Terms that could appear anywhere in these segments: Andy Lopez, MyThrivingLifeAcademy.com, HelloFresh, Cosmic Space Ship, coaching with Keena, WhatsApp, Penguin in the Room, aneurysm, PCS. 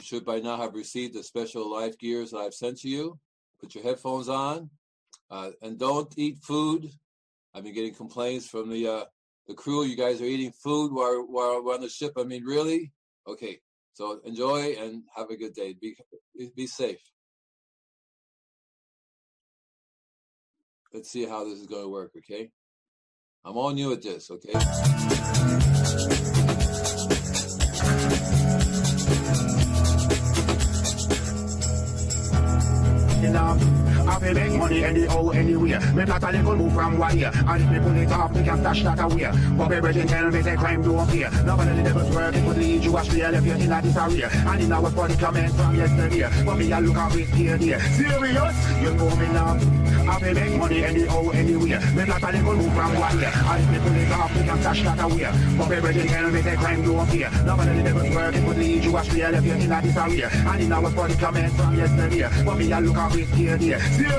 Should by now have received the special life gears I've sent to you. Put your headphones on and don't eat food. I've been getting complaints from the crew. You guys are eating food while we're on the ship. I mean, really? Okay, so enjoy and have a good day. Be safe. Let's see how this is going to work, okay? I'm all new at this, okay? I've been money anyhow, anywhere. Me plot a little move from wire, and if me pull it off, me can stash that away. But my brethren tell me say crime don't care. Not when the devil's work, it would lead you astray if you're in a disarray. And in our body comment from yesterday, but me a look at it here, dear. Serious? You know me now. I pay make money anyhow, anywhere. Me plot a little move from wire, and if me pull it off, me can stash that away. But my brethren tell me say crime don't care. Not when the devil's work, it would lead you astray if you're in a disarray. And in our body comment from yesterday, but me a look at it here, dear. Serious?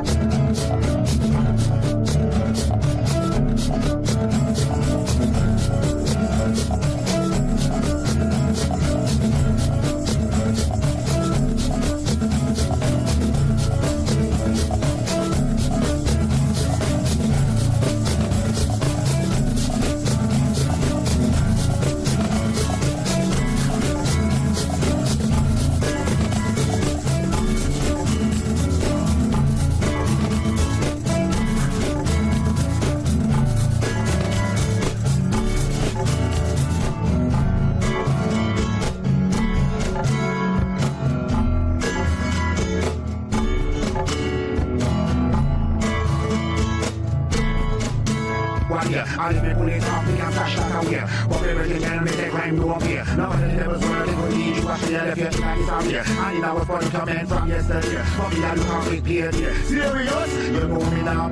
management when they talk, think I'm fresh like I'm here. Walk everything down and make that claim who I'm here. Nobody that was worthy would need you, I should have left your tracks out here. I ain't always for the command from yesterday. Fuck me, I do conflict peers here. Serious? You're moving up.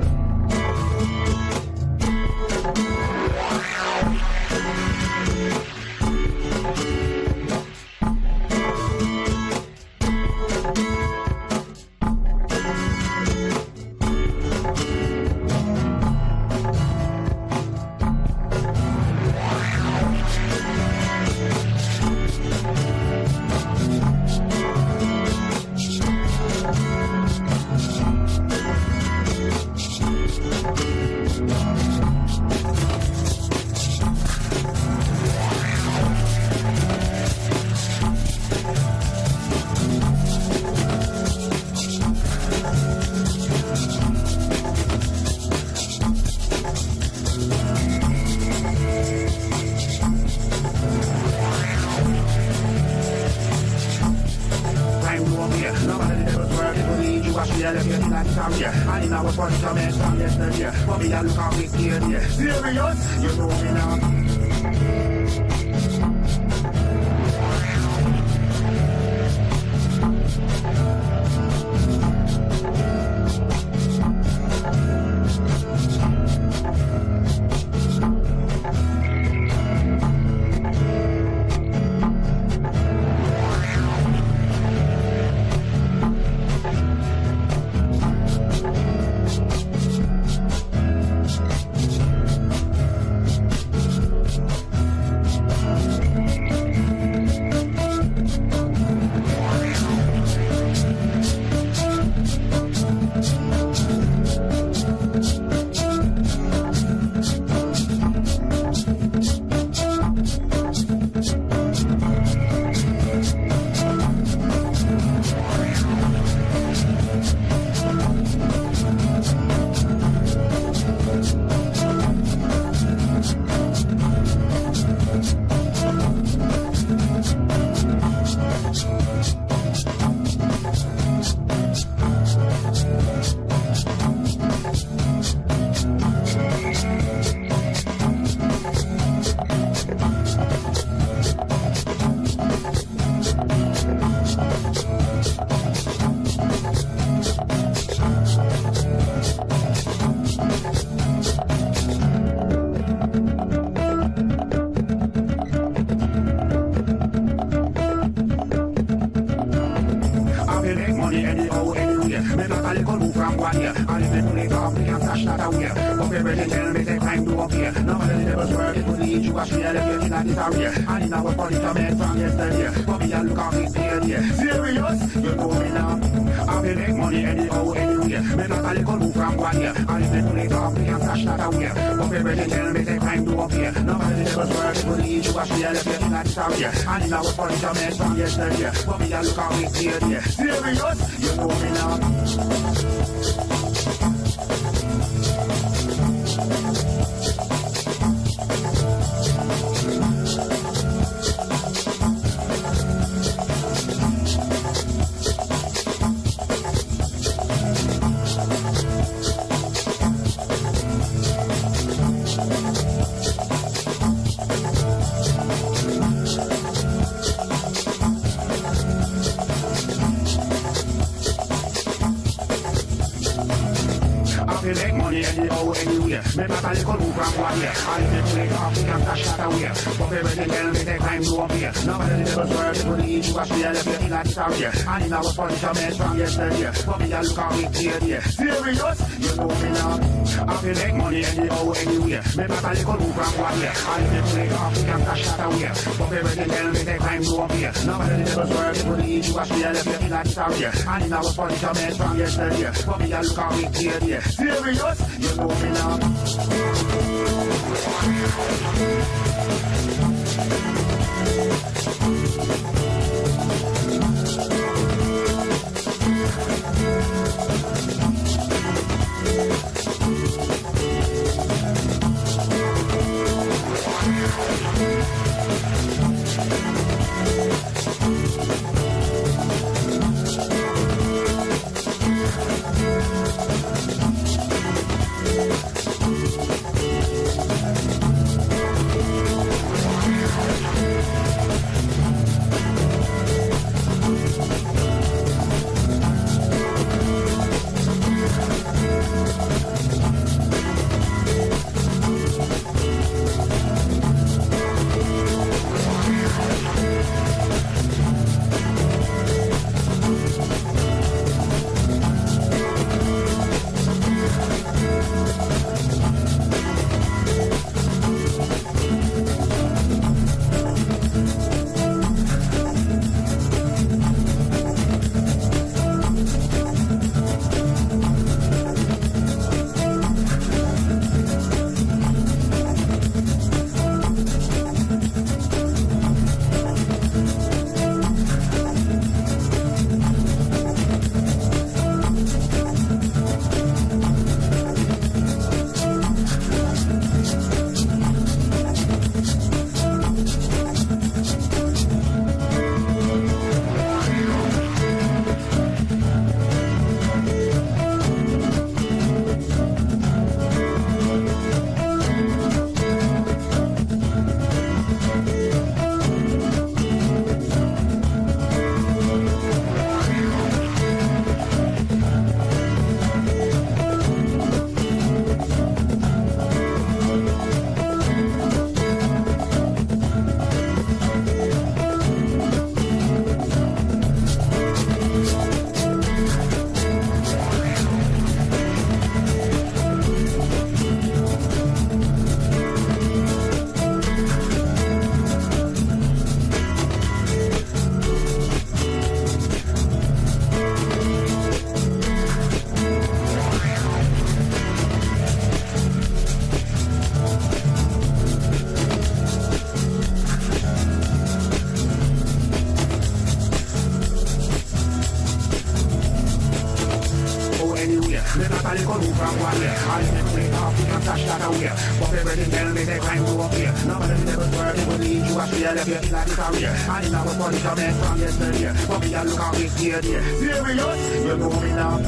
Little Sally go do from one year. All the men bring off, we can touch that out here. But everything tell me they climb to up here. None of them never swear they would leave you as real if you like a career. And it's our funny comment from yesterday. But me a look out this year, dear. Serious? You know me now.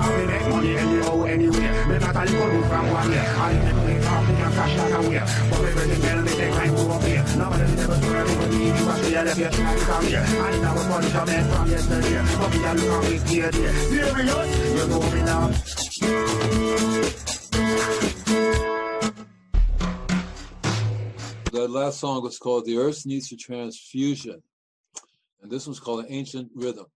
I'll be make money anyhow, anywhere. Little Sally go do from one year. All the men bring off, we can touch that out here. But everything tell me they climb to up here. None of them never swear they would leave you as real if you like a career. And it's our funny comment from yesterday. But me a look out this year, dear. Serious? You know me now. That last song was called The Earth Needs a Transfusion, and this one's called An Ancient Rhythm.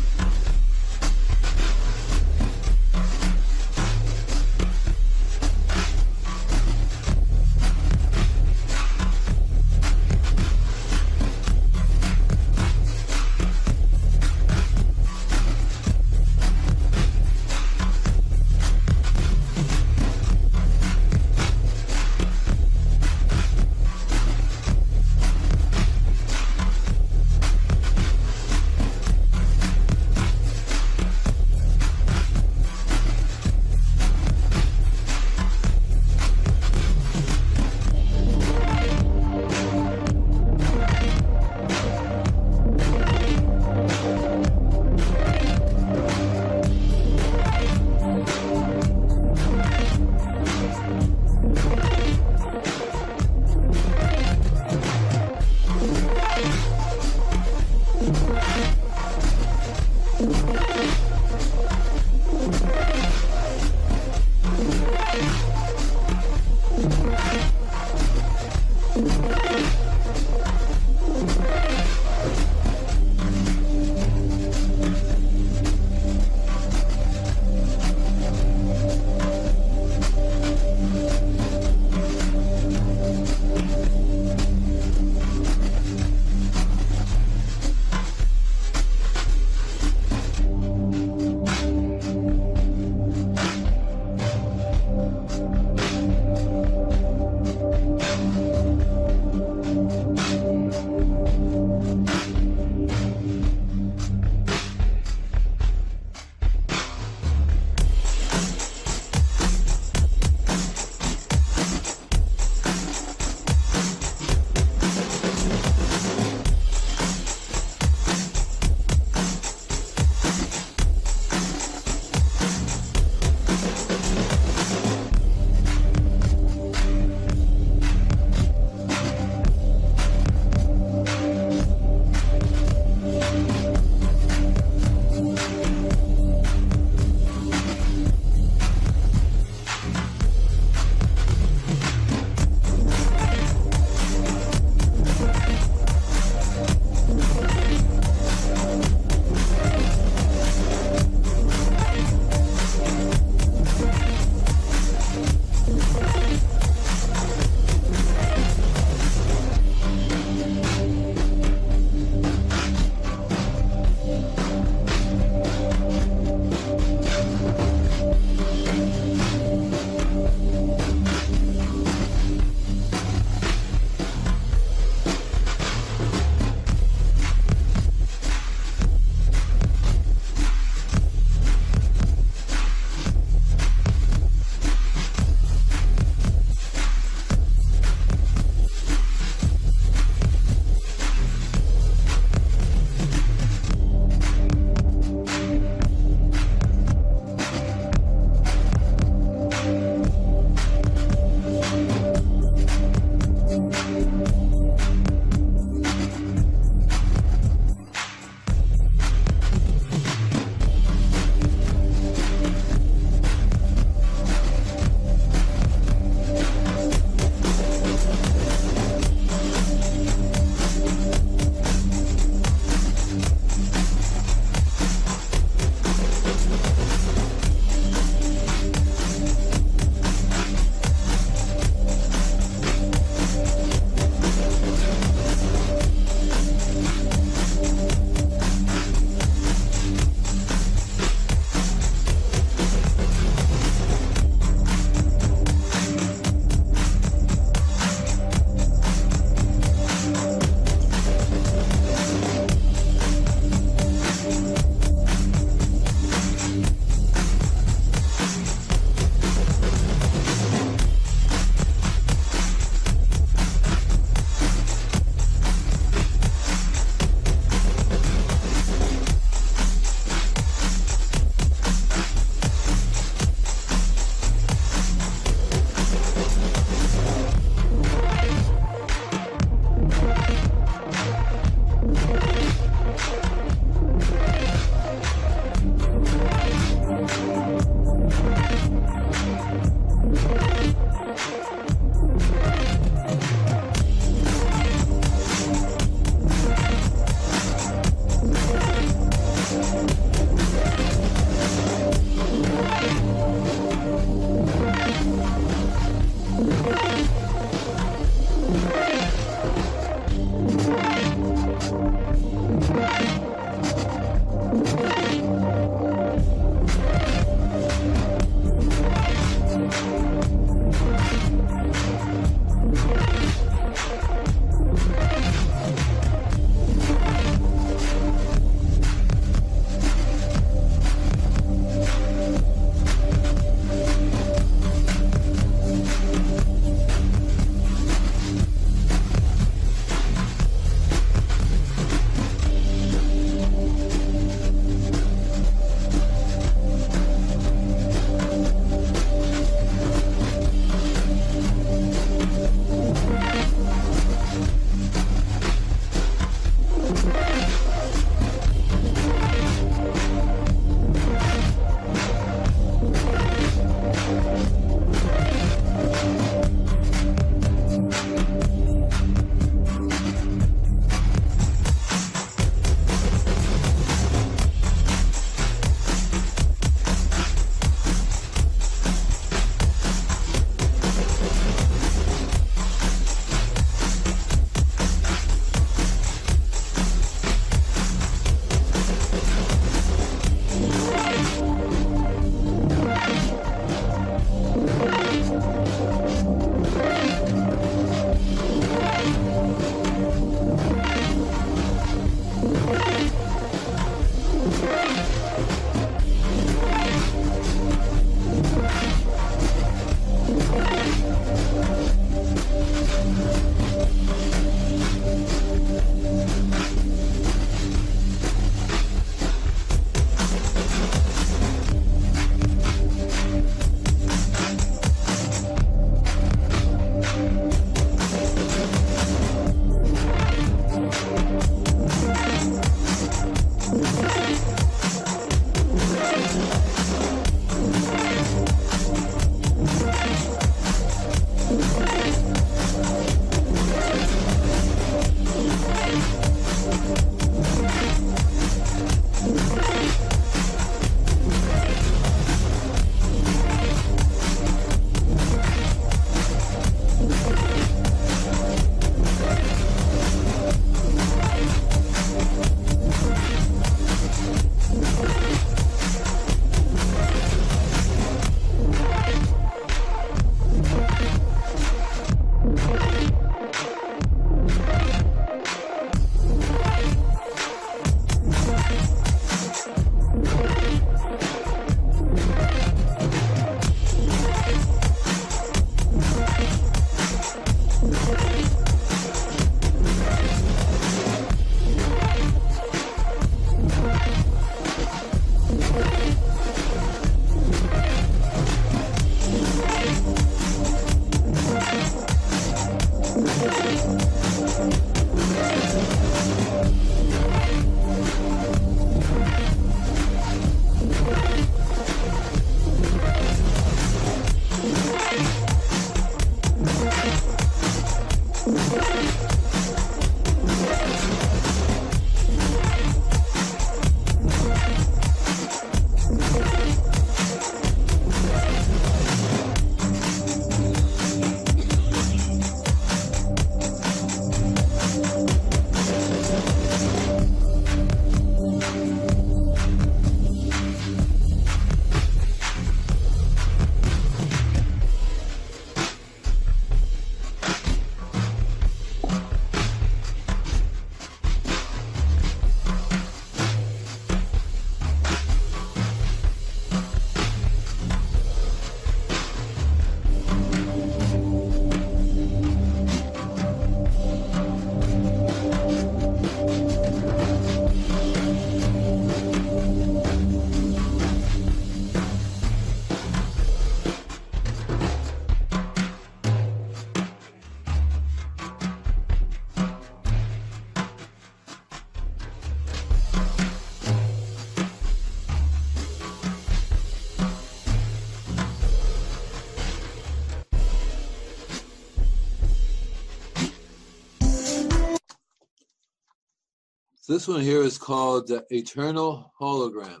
This one here is called the Eternal Hologram.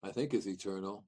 I think it's eternal.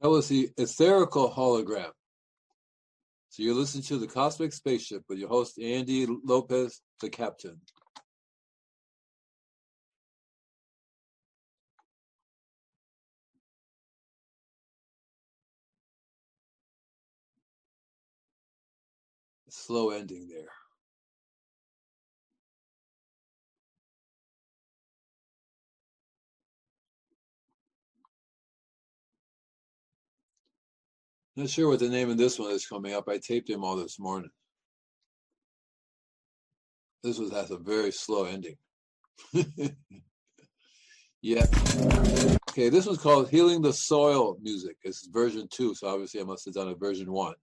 That was the etherical hologram. So you're listening to the Cosmic Space Ship with your host, Andy Lopez, the captain. Slow ending there. Not sure what the name of this one is coming up. I taped him all this morning. This one has a very slow ending. Yeah. Okay, this one's called Healing the Soil Music. It's version 2, so obviously I must have done a version 1.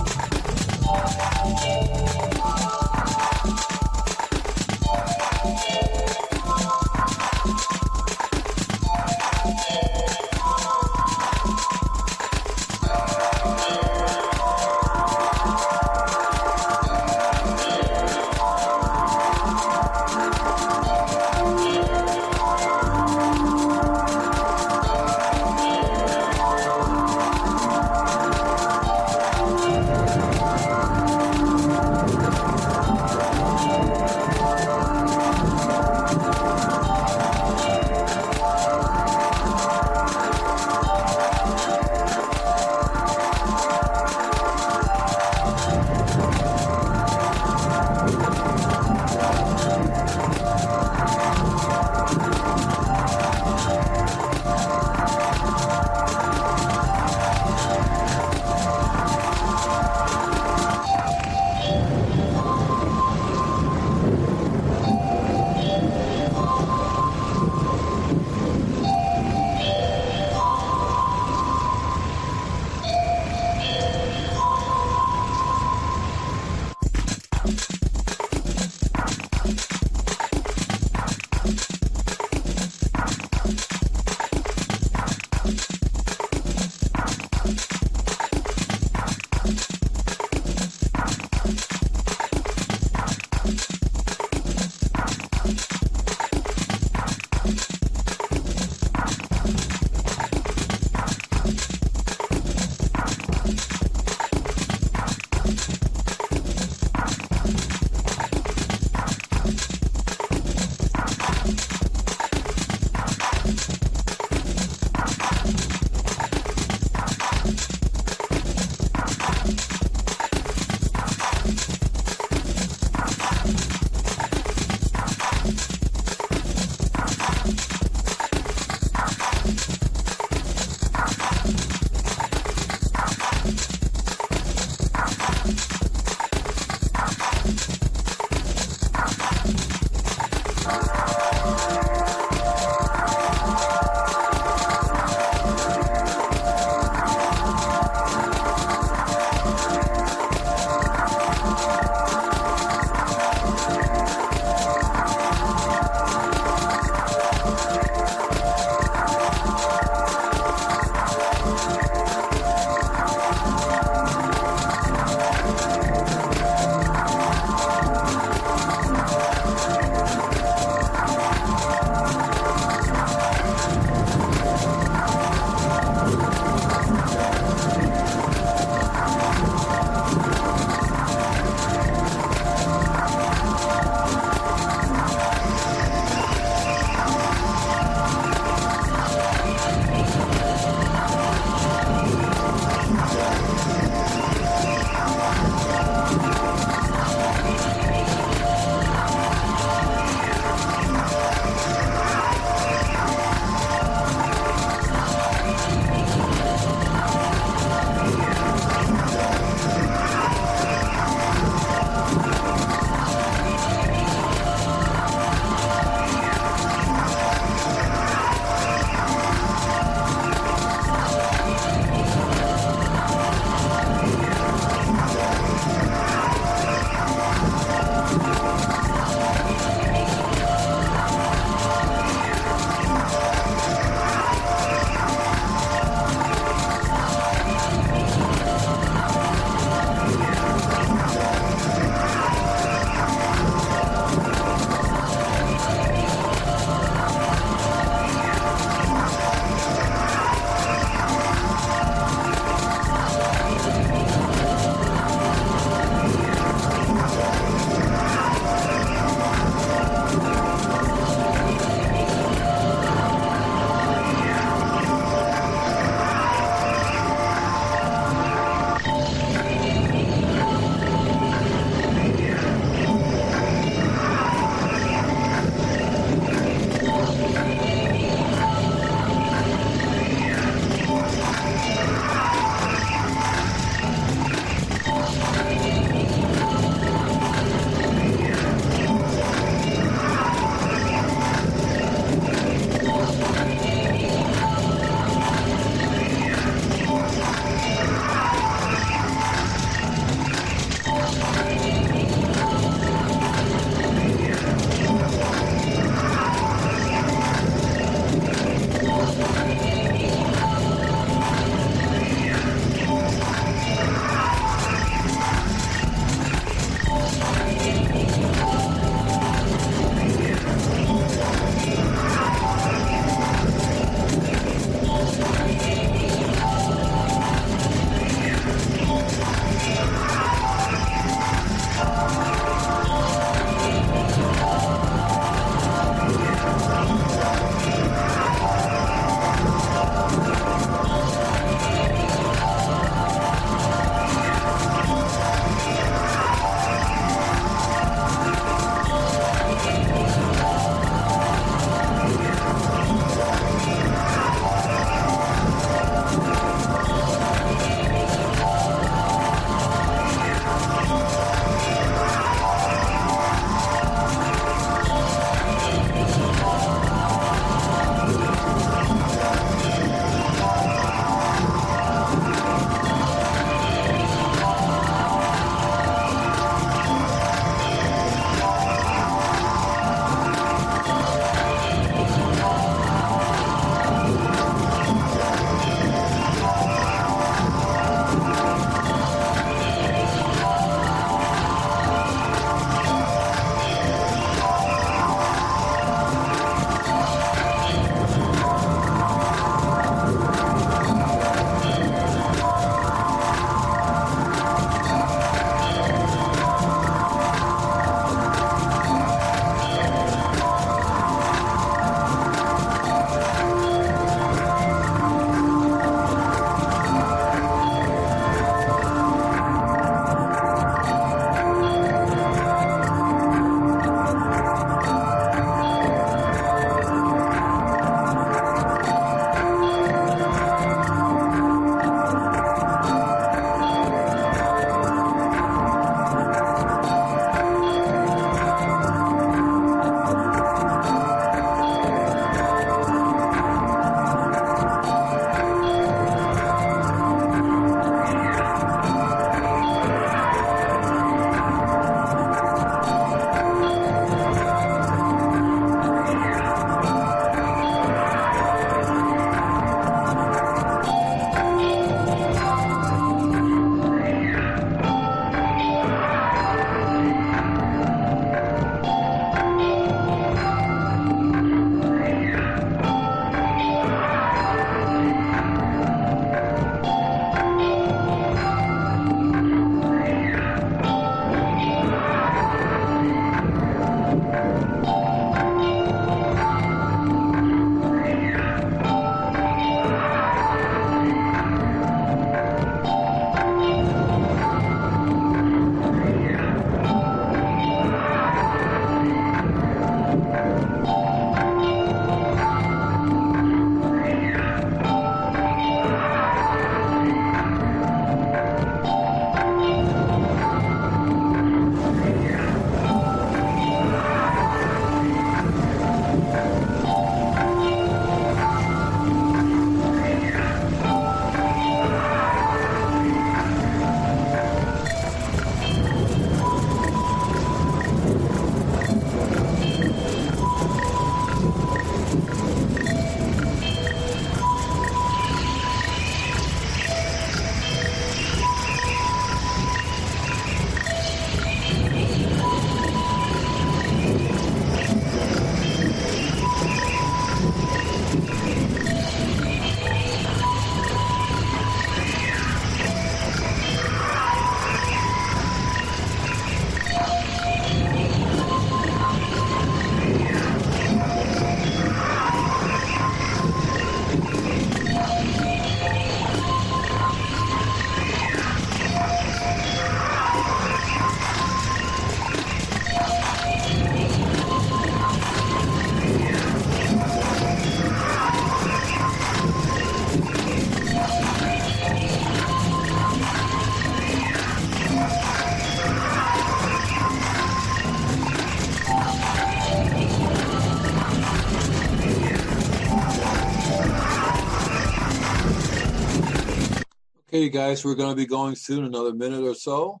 Okay, guys, we're going to be going soon, another minute or so.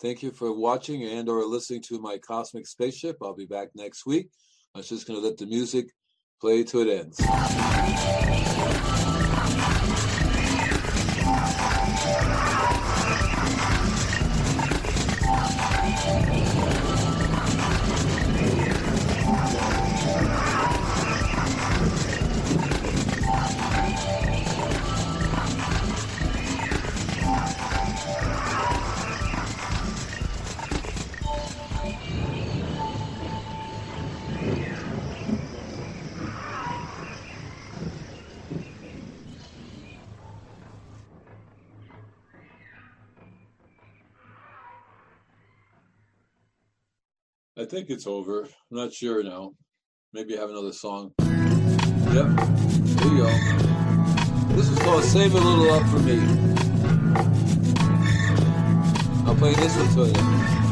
Thank you for watching and or listening to my Cosmic Spaceship. I'll be back next week. I'm just going to let the music play till it ends. I think it's over. I'm not sure now. Maybe I have another song. Yep, here you go. This is called Save a Little Up For Me. I'll play this one for you.